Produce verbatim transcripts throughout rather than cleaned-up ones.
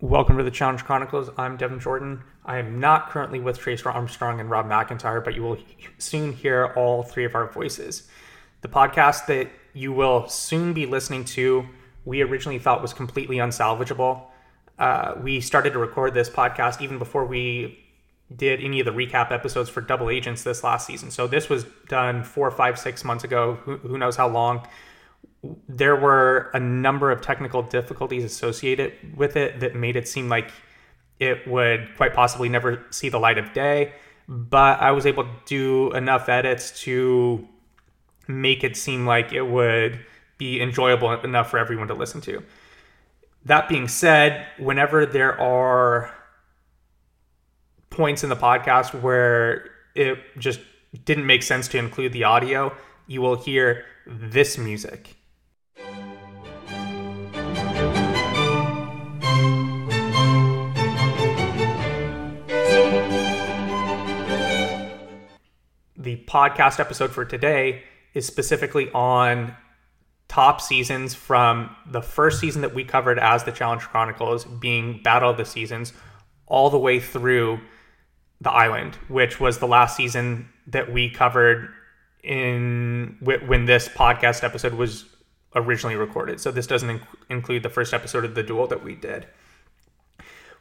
Welcome to the Challenge Chronicles. I'm Devin Jordan. I am not currently with Trace Armstrong and Rob McIntyre, but you will soon hear all three of our voices. The podcast that you will soon be listening to, we originally thought was completely unsalvageable. Uh, we started to record this podcast even before we did any of the recap episodes for Double Agents this last season. So this was done four, five, six months ago, who, who knows how long. There were a number of technical difficulties associated with it that made it seem like it would quite possibly never see the light of day, but I was able to do enough edits to make it seem like it would be enjoyable enough for everyone to listen to. That being said, whenever there are points in the podcast where it just didn't make sense to include the audio, you will hear this music. The podcast episode for today is specifically on top seasons from the first season that we covered as the Challenge Chronicles, being Battle of the Seasons, all the way through The Island, which was the last season that we covered in when this podcast episode was originally recorded. So this doesn't inc- include the first episode of The Duel that we did.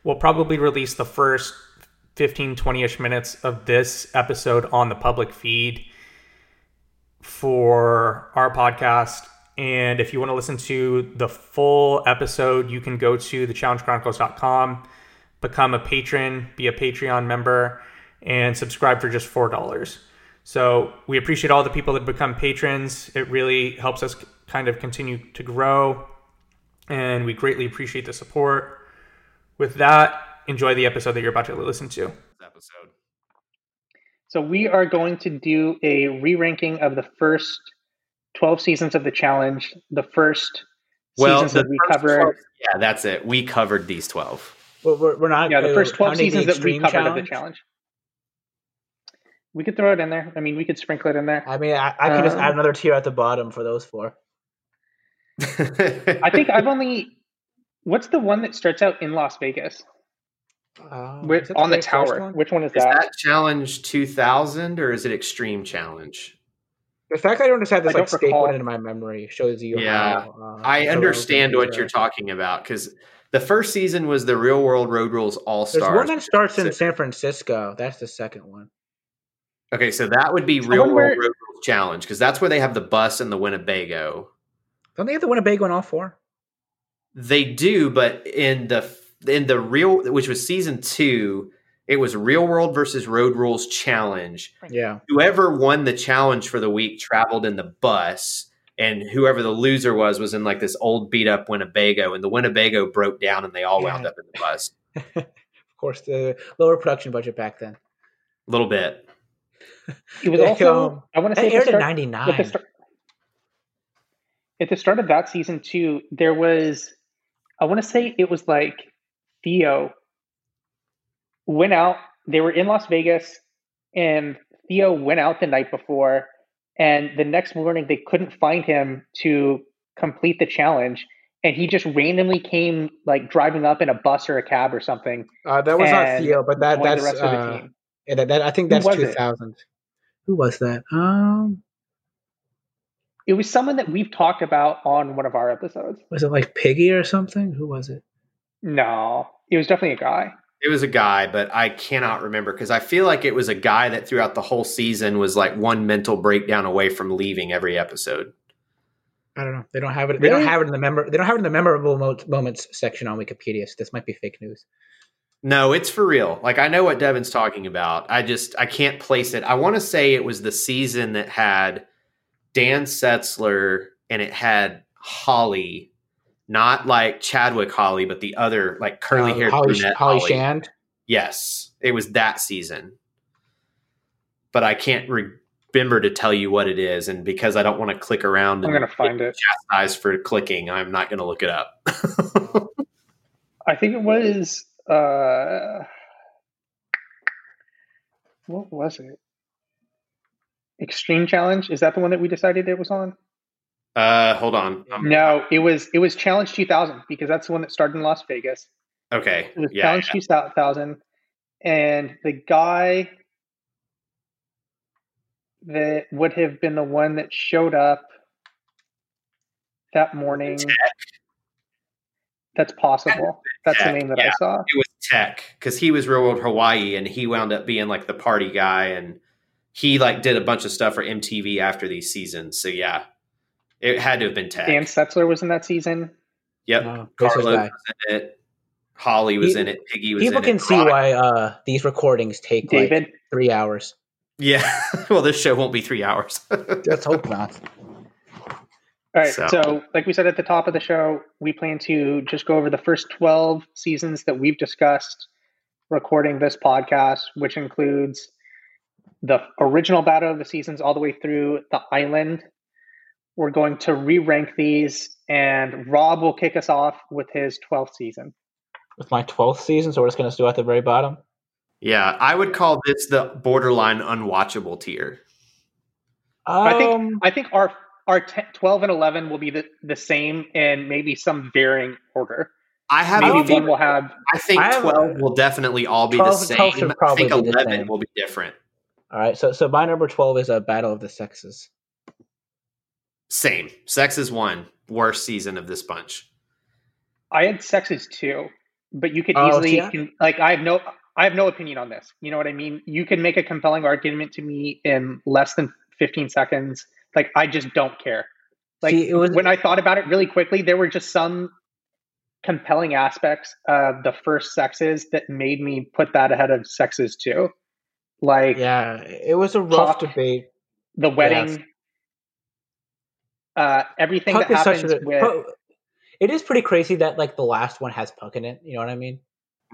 We'll probably release the first fifteen, twenty-ish minutes of this episode on the public feed for our podcast. And if you want to listen to the full episode, you can go to the challenge chronicles dot com, become a patron, be a Patreon member, and subscribe for just four dollars. So we appreciate all the people that become patrons. It really helps us kind of continue to grow, and we greatly appreciate the support. With that, enjoy the episode that you're about to listen to. Episode. So we are going to do a re-ranking of the first twelve seasons of the challenge, the first well, seasons the that we covered. twelve, yeah, that's it. We covered these twelve. Well, we're, we're not. Yeah, the first twelve seasons that we covered challenge? of the challenge. We could throw it in there. I mean, we could sprinkle it in there. I mean, I, I could um, just add another tier at the bottom for those four. I think I've only... What's the one that starts out in Las Vegas? Uh, With, on the, the tower. One? Which one is, is that? Is that Challenge Two Thousand or is it Extreme Challenge? The fact I don't just have this like staple in my memory shows you. Yeah, how, uh, I understand what you're talking about because the first season was the Real World Road Rules All Star. There's one that starts in San Francisco. That's the second one. Okay, so that would be Real World Road Rules Challenge because that's where they have the bus and the Winnebago. Don't they have the Winnebago in all four? They do, but in the in the real, which was season two, it was Real World versus Road Rules Challenge. Yeah. Whoever won the challenge for the week traveled in the bus, and whoever the loser was was in like this old beat up Winnebago, and the Winnebago broke down, and they all wound yeah. up in the bus. Of course, the lower production budget back then. A little bit. It was also um, I want to say aired in ninety-nine. At the, start, at the start of that season two, there was I want to say it was like. Theo went out. They were in Las Vegas, and Theo went out the night before. And the next morning, they couldn't find him to complete the challenge, and he just randomly came, like driving up in a bus or a cab or something. Uh, that was not Theo, but that that's the rest uh, of the team. Yeah, that, that I think that's two thousand. Who was that? Um, it was someone that we've talked about on one of our episodes. Was it like Piggy or something? Who was it? No. It was definitely a guy. It was a guy, but I cannot remember because I feel like it was a guy that throughout the whole season was like one mental breakdown away from leaving every episode. I don't know. They don't have it. Really? They don't have it in the member. They don't have it in the memorable mo- moments section on Wikipedia. So this might be fake news. No, it's for real. Like I know what Devin's talking about. I just I can't place it. I want to say it was the season that had Dan Setzler and it had Holly. Not like Chadwick Holly, but the other, like curly-haired um, brunette Holly. Holly Shand? Yes. It was that season. But I can't re- remember to tell you what it is, and because I don't want to click around I'm and gonna find it. Chastised for clicking, I'm not going to look it up. I think it was... Uh, what was it? Extreme Challenge? Is that the one that we decided it was on? Uh, hold on. Um, no, it was it was Challenge two thousand because that's the one that started in Las Vegas. Okay. It was yeah, Challenge yeah. Two Thousand, and the guy that would have been the one that showed up that morning. Tech. That's possible. That's Tech, the name that yeah. I saw. It was Tech, because he was Real World Hawaii, and he wound up being like the party guy, and he like did a bunch of stuff for M T V after these seasons. So yeah, it had to have been Tech. Dan Setzler was in that season. Yep, oh, Carlos was in it. Holly was he, in it. Piggy was in it. People can see why uh, these recordings take David. like three hours. Yeah, well, this show won't be three hours. Let's hope not. All right, so. so like we said at the top of the show, we plan to just go over the first twelve seasons that we've discussed recording this podcast, which includes the original Battle of the Seasons all the way through The Island. We're going to re-rank these, and Rob will kick us off with his twelfth season. With my twelfth season, so we're just going to do at the very bottom? Yeah, I would call this the borderline unwatchable tier. Um, I think I think our our ten, twelve and eleven will be the, the same in maybe some varying order. I have maybe one will have. I think I twelve a, will definitely all be the same. I think eleven will be different. All right, so so my number twelve is a Battle of the Sexes. Same, Sex is one worst season of this bunch. I had Sex is two, but you could oh, easily yeah. can, like I have no. I have no opinion on this. You know what I mean? You can make a compelling argument to me in less than fifteen seconds. Like, I just don't care. Like, See, it was, when I thought about it really quickly, there were just some compelling aspects of the first Sexes that made me put that ahead of Sexes too. Like, yeah, it was a rough Puck, debate. The wedding, yeah. uh, everything Puck that happens a, with. Puck, it is pretty crazy that like the last one has Puck in it. You know what I mean?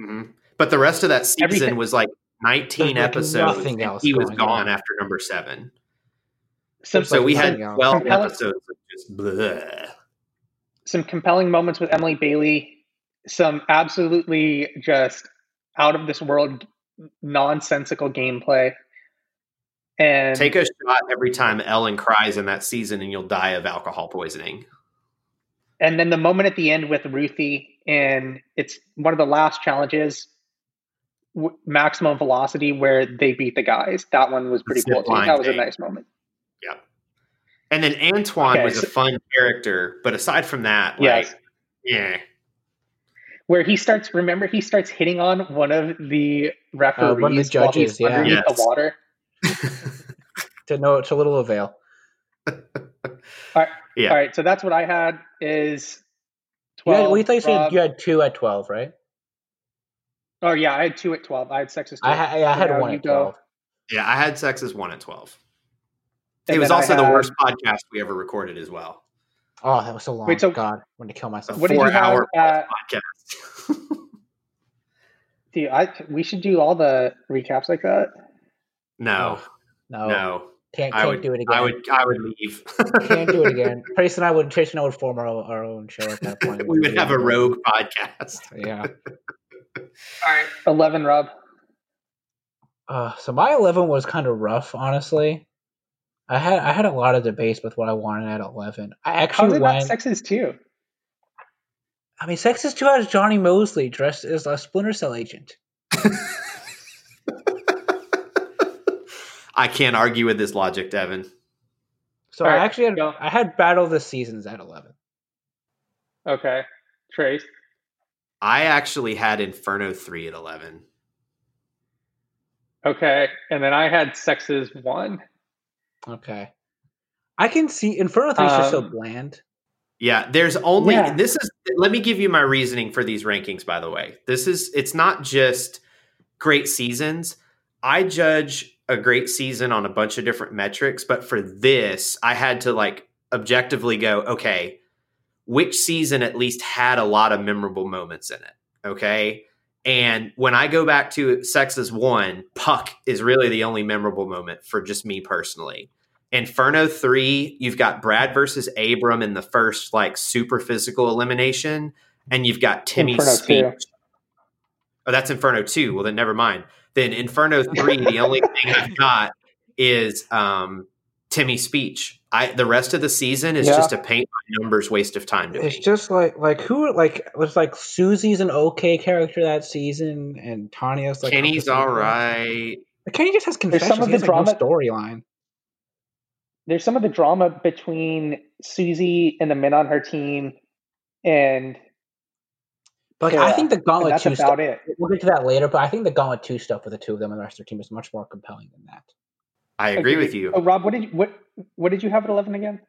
Mm-hmm. But the rest of that season Everything. was like nineteen like episodes. Nothing else he was gone on. after number seven. Some, so like we had twelve compelling, episodes of just bleh. Some compelling moments with Emily Bailey. Some absolutely just out of this world nonsensical gameplay. And take a shot every time Ellen cries in that season and you'll die of alcohol poisoning. And then the moment at the end with Ruthie, and it's one of the last challenges. W- maximum velocity where they beat the guys. That one was pretty cool. Too. That was a nice moment. Yeah. And then Antoine okay, was so, a fun character, but aside from that, yes. like, yeah. Where he starts, remember he starts hitting on one of the referees, uh, one of the judges, yeah. underneath yes. the water. to no, to little avail. all right. Yeah. All right. So that's what I had is twelve. You had, well, you thought you said you had two at twelve, right? Oh, yeah, I had two at twelve. I had Sex as twelve. I, I, I had one at twelve. Yeah, I had Sex as one at twelve. It was also the worst podcast we ever recorded as well. Oh, that was so long. Wait, so God, I wanted to kill myself. What did you have at podcast? Dude, I, we should do all the recaps like that. No. No. No. Can't, can't would, do it again. I would I would leave. Can't do it again. Trace and I would, Trace and I would form our, our own show at that point. we, we would have a rogue podcast. Yeah. All right, eleven, Rob. Uh, so my eleven was kind of rough, honestly. I had I had a lot of debates with what I wanted at eleven. I actually went Sexes two. I mean, Sexes two has Johnny Mosley dressed as a Splinter Cell agent. I can't argue with this logic, Devin. So right, I actually had go. I had Battle of the Seasons at eleven. Okay, Trace. I actually had Inferno three at eleven. Okay, and then I had Sexes one. Okay. I can see Inferno three is um, just so bland. Yeah, there's only yeah. this is let me give you my reasoning for these rankings, by the way. This is it's not just great seasons. I judge a great season on a bunch of different metrics, but for this, I had to like objectively go, okay, which season at least had a lot of memorable moments in it, okay? And when I go back to Sex is one, Puck is really the only memorable moment for just me personally. Inferno three, you've got Brad versus Abram in the first, like, super physical elimination, and you've got Timmy's speech. Two. Oh, that's Inferno two. Well, then never mind. Then Inferno three, the only thing I've got is um, Timmy's speech. I the rest of the season is yeah. just a paint by numbers waste of time to me. It's just like like who like was like Susie's an okay character that season, and Tanya's like Kenny's all right. But Kenny just has confessions. There's some of the drama like no storyline. There's some of the drama between Susie and the men on her team, and but like, yeah, I think the Gauntlet two stuff. It. We'll get to that later, but I think the Gauntlet two stuff with the two of them and the rest of their team is much more compelling than that. I agree okay. with you. Oh, Rob, what did you, what what did you have at eleven again?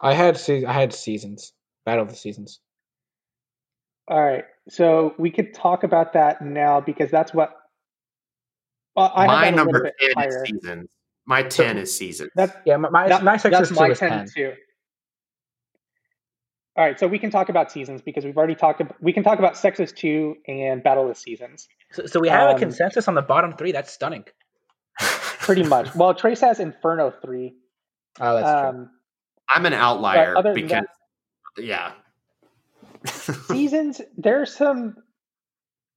I had I had seasons, Battle of the Seasons. All right, so we could talk about that now because that's what. Well, I my number ten higher. Is seasons. My ten so, is seasons. That's, yeah, my my, that, my section that's my ten, ten too. All right, so we can talk about seasons because we've already talked about, we can talk about Sexes two and Battle of Seasons. So, so we have um, a consensus on the bottom three. That's stunning. Pretty much. Well, Trace has Inferno three. Oh, that's um, true. I'm an outlier because, that, yeah. Seasons, there's some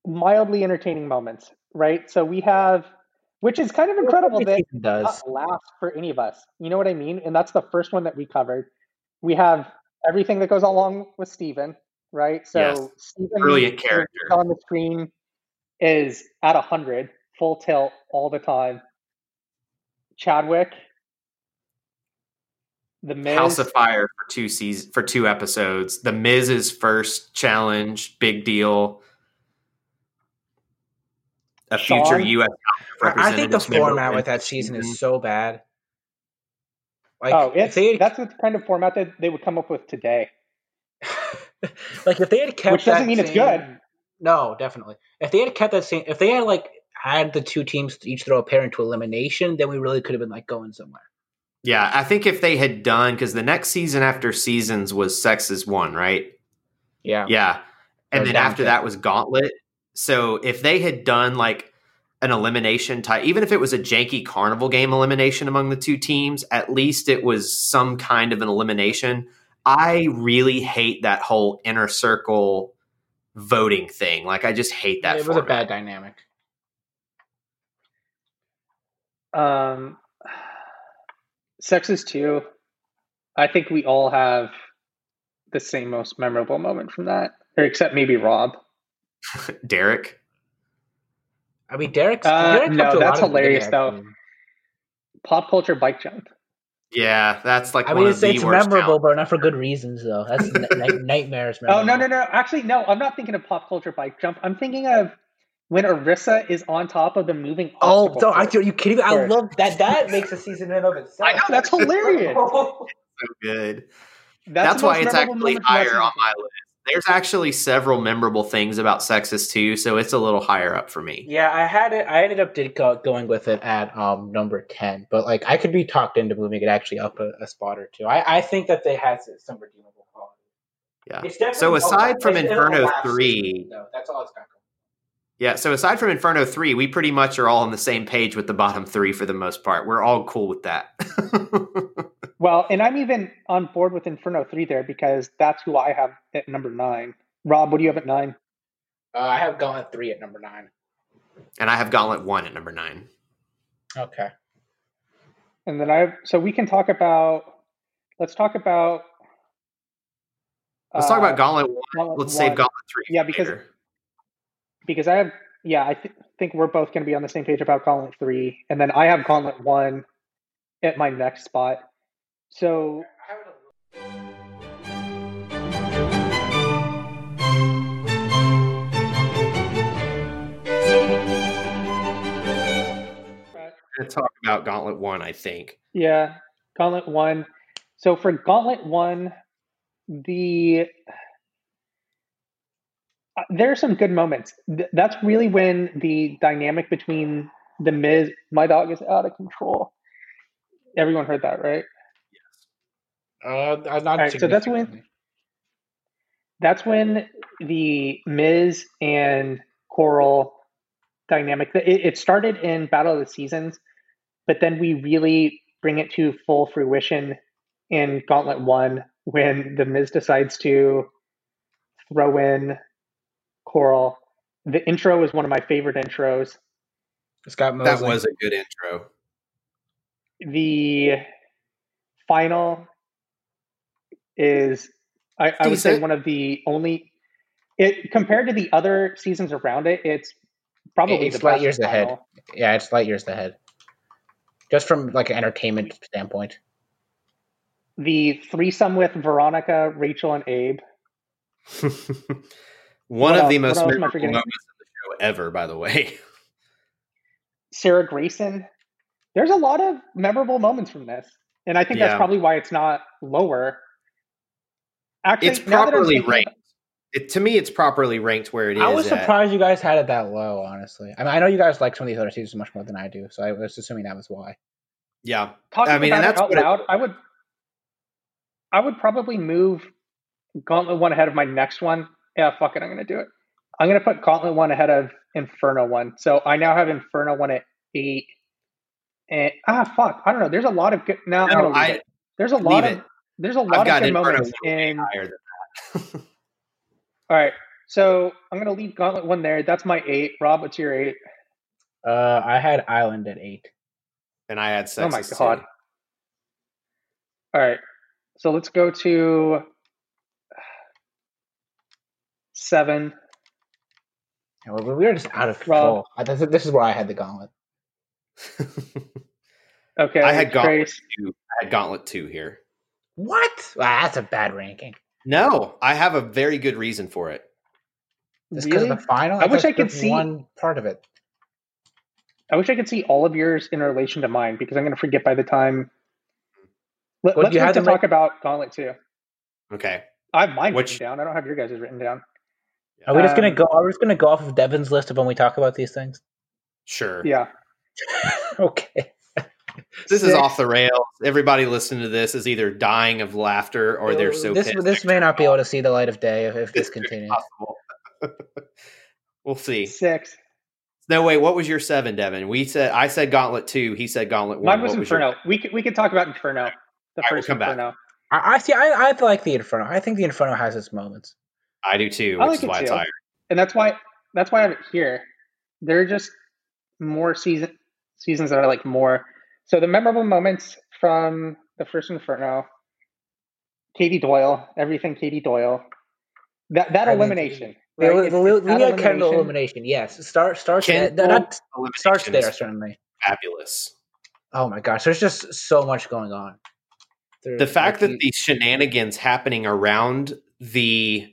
mildly entertaining moments, right? So we have, which is kind of incredible that it does not last for any of us. You know what I mean? And that's the first one that we covered. We have everything that goes along with Steven, right? So yes. Steven, brilliant character on the screen, is at a hundred, full tilt all the time. Chadwick, the Miz. House of Fire for two seasons, for two episodes. The Miz's first challenge, big deal. A Sean, future U S representative. I think the format with that season is so bad. Like, oh, it's, they had, that's the kind of format that they would come up with today. Like if they had kept, which doesn't that mean same, it's good. No, definitely. If they had kept that same, if they had like had the two teams each throw a pair into elimination, then we really could have been like going somewhere. Yeah, I think if they had done, because the next season after Seasons was Sexes One, right? Yeah, yeah, and then after that was Gauntlet. So if they had done like an elimination type, even if it was a janky carnival game elimination among the two teams, at least it was some kind of an elimination. I really hate that whole inner circle voting thing. Like, I just hate that. It format. was a bad dynamic. Um, Sexes two. I think we all have the same most memorable moment from that, or except maybe Rob. Derek. I mean, Derek's... Uh, Derek no, that's hilarious, though. Thing. Pop culture bike jump. Yeah, that's like I one mean, of the it's worst memorable, counts. But not for good reasons, though. That's n- n- nightmares. Memorable. Oh, no, no, no. Actually, no, I'm not thinking of pop culture bike jump. I'm thinking of when Arissa is on top of the moving Oh, don't, I, are you kidding me? I love that. That makes a season in of itself. I know, that's hilarious. So good. That's, that's why it's actually higher on my list. There's actually several memorable things about Sexes two, so it's a little higher up for me. Yeah, I had it. I ended up did go, going with it at um, number ten, but like I could be talked into moving it actually up a, a spot or two. I, I think that they had some redeemable quality. Yeah. It's so aside oh, from it's, Inferno it's three, no, that's all it's got. Yeah. So aside from Inferno three, we pretty much are all on the same page with the bottom three for the most part. We're all cool with that. Well, and I'm even on board with Inferno three there because that's who I have at number nine. Rob, what do you have at nine? Uh, I have Gauntlet three at number nine. And I have Gauntlet one at number nine. Okay. And then I have, so we can talk about, let's talk about. Let's uh, talk about Gauntlet one. Gauntlet let's one. Save Gauntlet three. Yeah, because, later. because I have, yeah, I th- think we're both going to be on the same page about Gauntlet three. And then I have Gauntlet one at my next spot. So, let's talk about Gauntlet one, I think. Yeah, Gauntlet one. So for Gauntlet one, the uh, there are some good moments. Th- that's really when the dynamic between the Miz, my dog is out of control. Everyone heard that, right? Uh, I'm not right, so that's when that's when the Miz and Coral dynamic. It, it started in Battle of the Seasons, but then we really bring it to full fruition in Gauntlet One when the Miz decides to throw in Coral. The intro is one of my favorite intros. Scott Mosley. That was a good intro. The final is, I, I would say, one of the only. It compared to the other seasons around it, it's probably it's the light best years final. ahead. Yeah, it's light years ahead. Just from like an entertainment standpoint. The threesome with Veronica, Rachel, and Abe. one what of else? the most memorable moments of the show ever, by the way. Sarah Grayson. There's a lot of memorable moments from this. And I think yeah. that's probably why it's not lower. Actually, it's properly ranked. It, to me, it's properly ranked where it I is. I was surprised at. you guys had it that low, honestly. I mean, I know you guys like some of these other seasons much more than I do, so I was assuming that was why. Yeah. Talking I mean, about and that's it out loud, it, I would I would probably move Gauntlet one ahead of my next one. Yeah, fuck it, I'm going to do it. I'm going to put Gauntlet one ahead of Inferno one. So I now have Inferno one at eight. And, ah, fuck, I don't know. There's a lot of good... No, no I, there's a lot of... It. There's a lot I've of good moments in... Higher than that. All right, so I'm going to leave Gauntlet one there. That's my eight. Rob, what's your eight? Uh, I had Island at eight. And I had Sex. Oh, my God. Too. All right, so let's go to seven. Yeah, well, we were just out of control. I, this, this is where I had the Gauntlet. Okay. I had Gauntlet Trace. two. I had Gauntlet two here. What? Wow, that's a bad ranking. No, I have a very good reason for it. Just because really? of the final? I, I wish I could see one part of it. I wish I could see all of yours in relation to mine, because I'm going to forget by the time. Let, well, let's have to talk make... about Gauntlet two. Okay. I have mine Which... written down. I don't have your guys' written down. Are we um, just going to go? Are we just going to go off of Devin's list of when we talk about these things? Sure. Yeah. Okay. This Six. is off the rails. Everybody listening to this is either dying of laughter or they're so this. Pissed. This may not be able to see the light of day if, if this continues. We'll see. Six. No, wait. What was your seven, Devin? We said I said Gauntlet two. He said Gauntlet one. Mine was what Inferno. Was your... We could we could talk about Inferno. The I first Inferno. I, I see. I, I like the Inferno. I think the Inferno has its moments. I do too, which I like is it why too. it's higher. And that's why that's why I have it here. There are just more season seasons that I like more. So the memorable moments from the first Inferno, Katie Doyle, everything Katie Doyle, that that I elimination, mean, right? the, the, the Leo Kendall elimination, yes, start starts there, not starts there certainly. Fabulous. Oh my gosh, there's just so much going on. There's, the fact like, that the shenanigans happening around the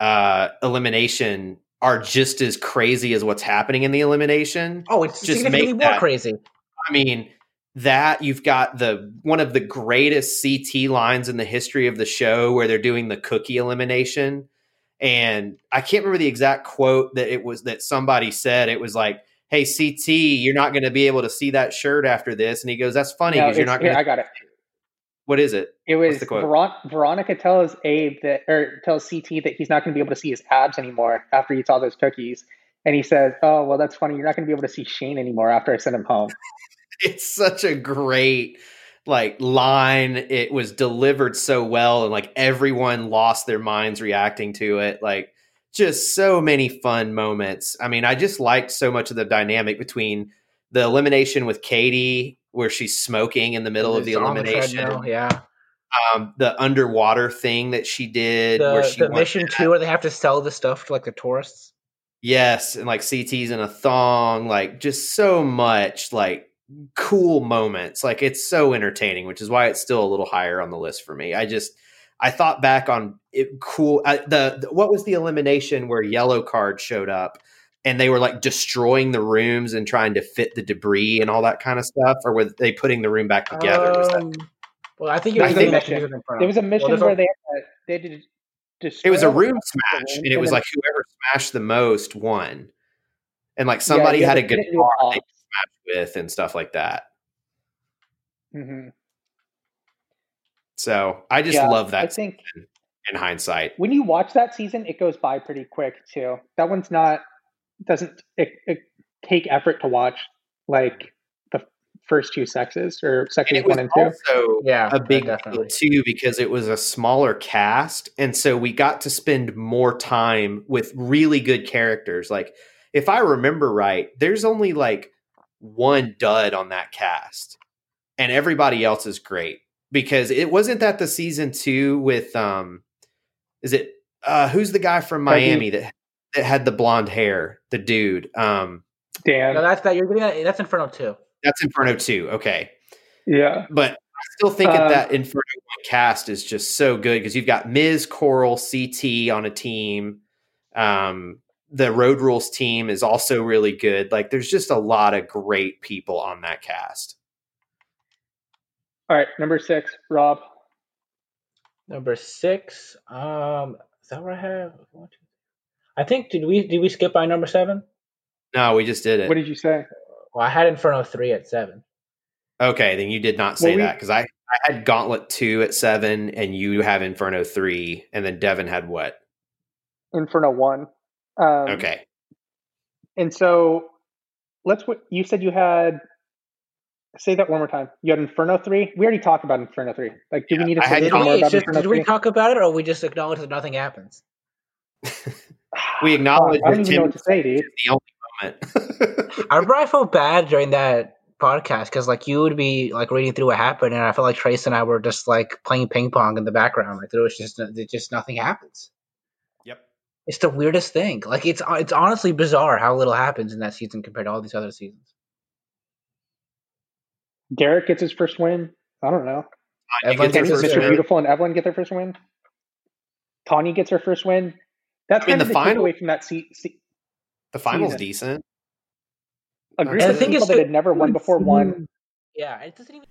uh, elimination are just as crazy as what's happening in the elimination. Oh, it's just significantly more that, crazy. I mean. That you've got the one of the greatest C T lines in the history of the show where they're doing the cookie elimination. And I can't remember the exact quote that it was that somebody said. It was like, hey, C T, you're not going to be able to see that shirt after this. And he goes, that's funny because no, you're not going to. I got it. What is it? It was the quote? Veron- Veronica tells Abe that, or tells C T that he's not going to be able to see his abs anymore after he eats all those cookies. And he says, oh, well, that's funny. You're not going to be able to see Shane anymore after I send him home. It's such a great like line. It was delivered so well, and like everyone lost their minds reacting to it. Like just so many fun moments. I mean, I just liked so much of the dynamic between the elimination with Katie, where she's smoking in the middle of the elimination. The yeah. Um, the underwater thing that she did. The, where she the mission that. two where they have to sell the stuff to like the tourists. Yes. And like C T's in a thong, like just so much like, cool moments. Like it's so entertaining, which is why it's still a little higher on the list for me. I just, I thought back on it. Cool. I, the, the, what was the elimination where Yellow Card showed up and they were like destroying the rooms and trying to fit the debris and all that kind of stuff? Or were they putting the room back together? Um, was that, well, I think it was, think a, mission. There was a mission well, where a, they, had, they did destroy. It was a room smash and it was like whoever smashed the most won. And like somebody yeah, had a guitar with and stuff like that. Mm-hmm. So I just yeah, love that. I think in hindsight, when you watch that season, it goes by pretty quick too. That one's not doesn't it, it take effort to watch like the first two sexes or sections and it was one and two. Yeah, a big deal too because it was a smaller cast, and so we got to spend more time with really good characters. Like if I remember right, there's only like one dud on that cast and everybody else is great. because it wasn't that the season two with, um, is it, uh, who's the guy from Miami that, that had the blonde hair, the dude, um, Dan. No, that's that you're getting. That's Inferno two. That's Inferno two. Okay. Yeah. But I still think uh, that Inferno one cast is just so good because you've got Miz, Coral, C T on a team. Um, the Road Rules team is also really good. Like, there's just a lot of great people on that cast. All right, number six, Rob. Number six. Um, is that what I have? I think did we did we skip by number seven? No, we just did it. What did you say? Well, I had Inferno three at seven. Okay, then you did not say well, we, that because I, I had Gauntlet two at seven, and you have Inferno three, and then Devin had what? Inferno one. Um, okay. And so let's what you said you had. Say that one more time. You had Inferno three. We already talked about Inferno three. Like, do yeah, we need to say more we, about just, Inferno did three? Did we talk about it, or we just acknowledge that nothing happens? We acknowledge. I don't even know what to say, dude. The only I I felt bad during that podcast because like you would be like reading through what happened, and I felt like Trace and I were just like playing ping pong in the background. Like there was just just nothing happens. Yep, it's the weirdest thing. Like it's it's honestly bizarre how little happens in that season compared to all these other seasons. Derek gets his first win. I don't know. I Evelyn gets Mister Win. Beautiful and Evelyn get their first win. Tanya gets her first win. That's kind I mean, of the final away from that seat. Se- The final's season. Decent. A group of people that had never won before won. Yeah, it doesn't even.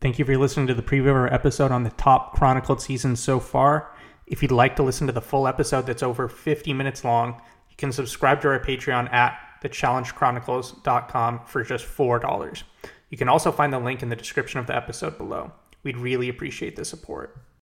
Thank you for listening to the previewer episode on the top chronicled seasons so far. If you'd like to listen to the full episode that's over fifty minutes long, you can subscribe to our Patreon at the challenge chronicles dot com for just four dollars. You can also find the link in the description of the episode below. We'd really appreciate the support.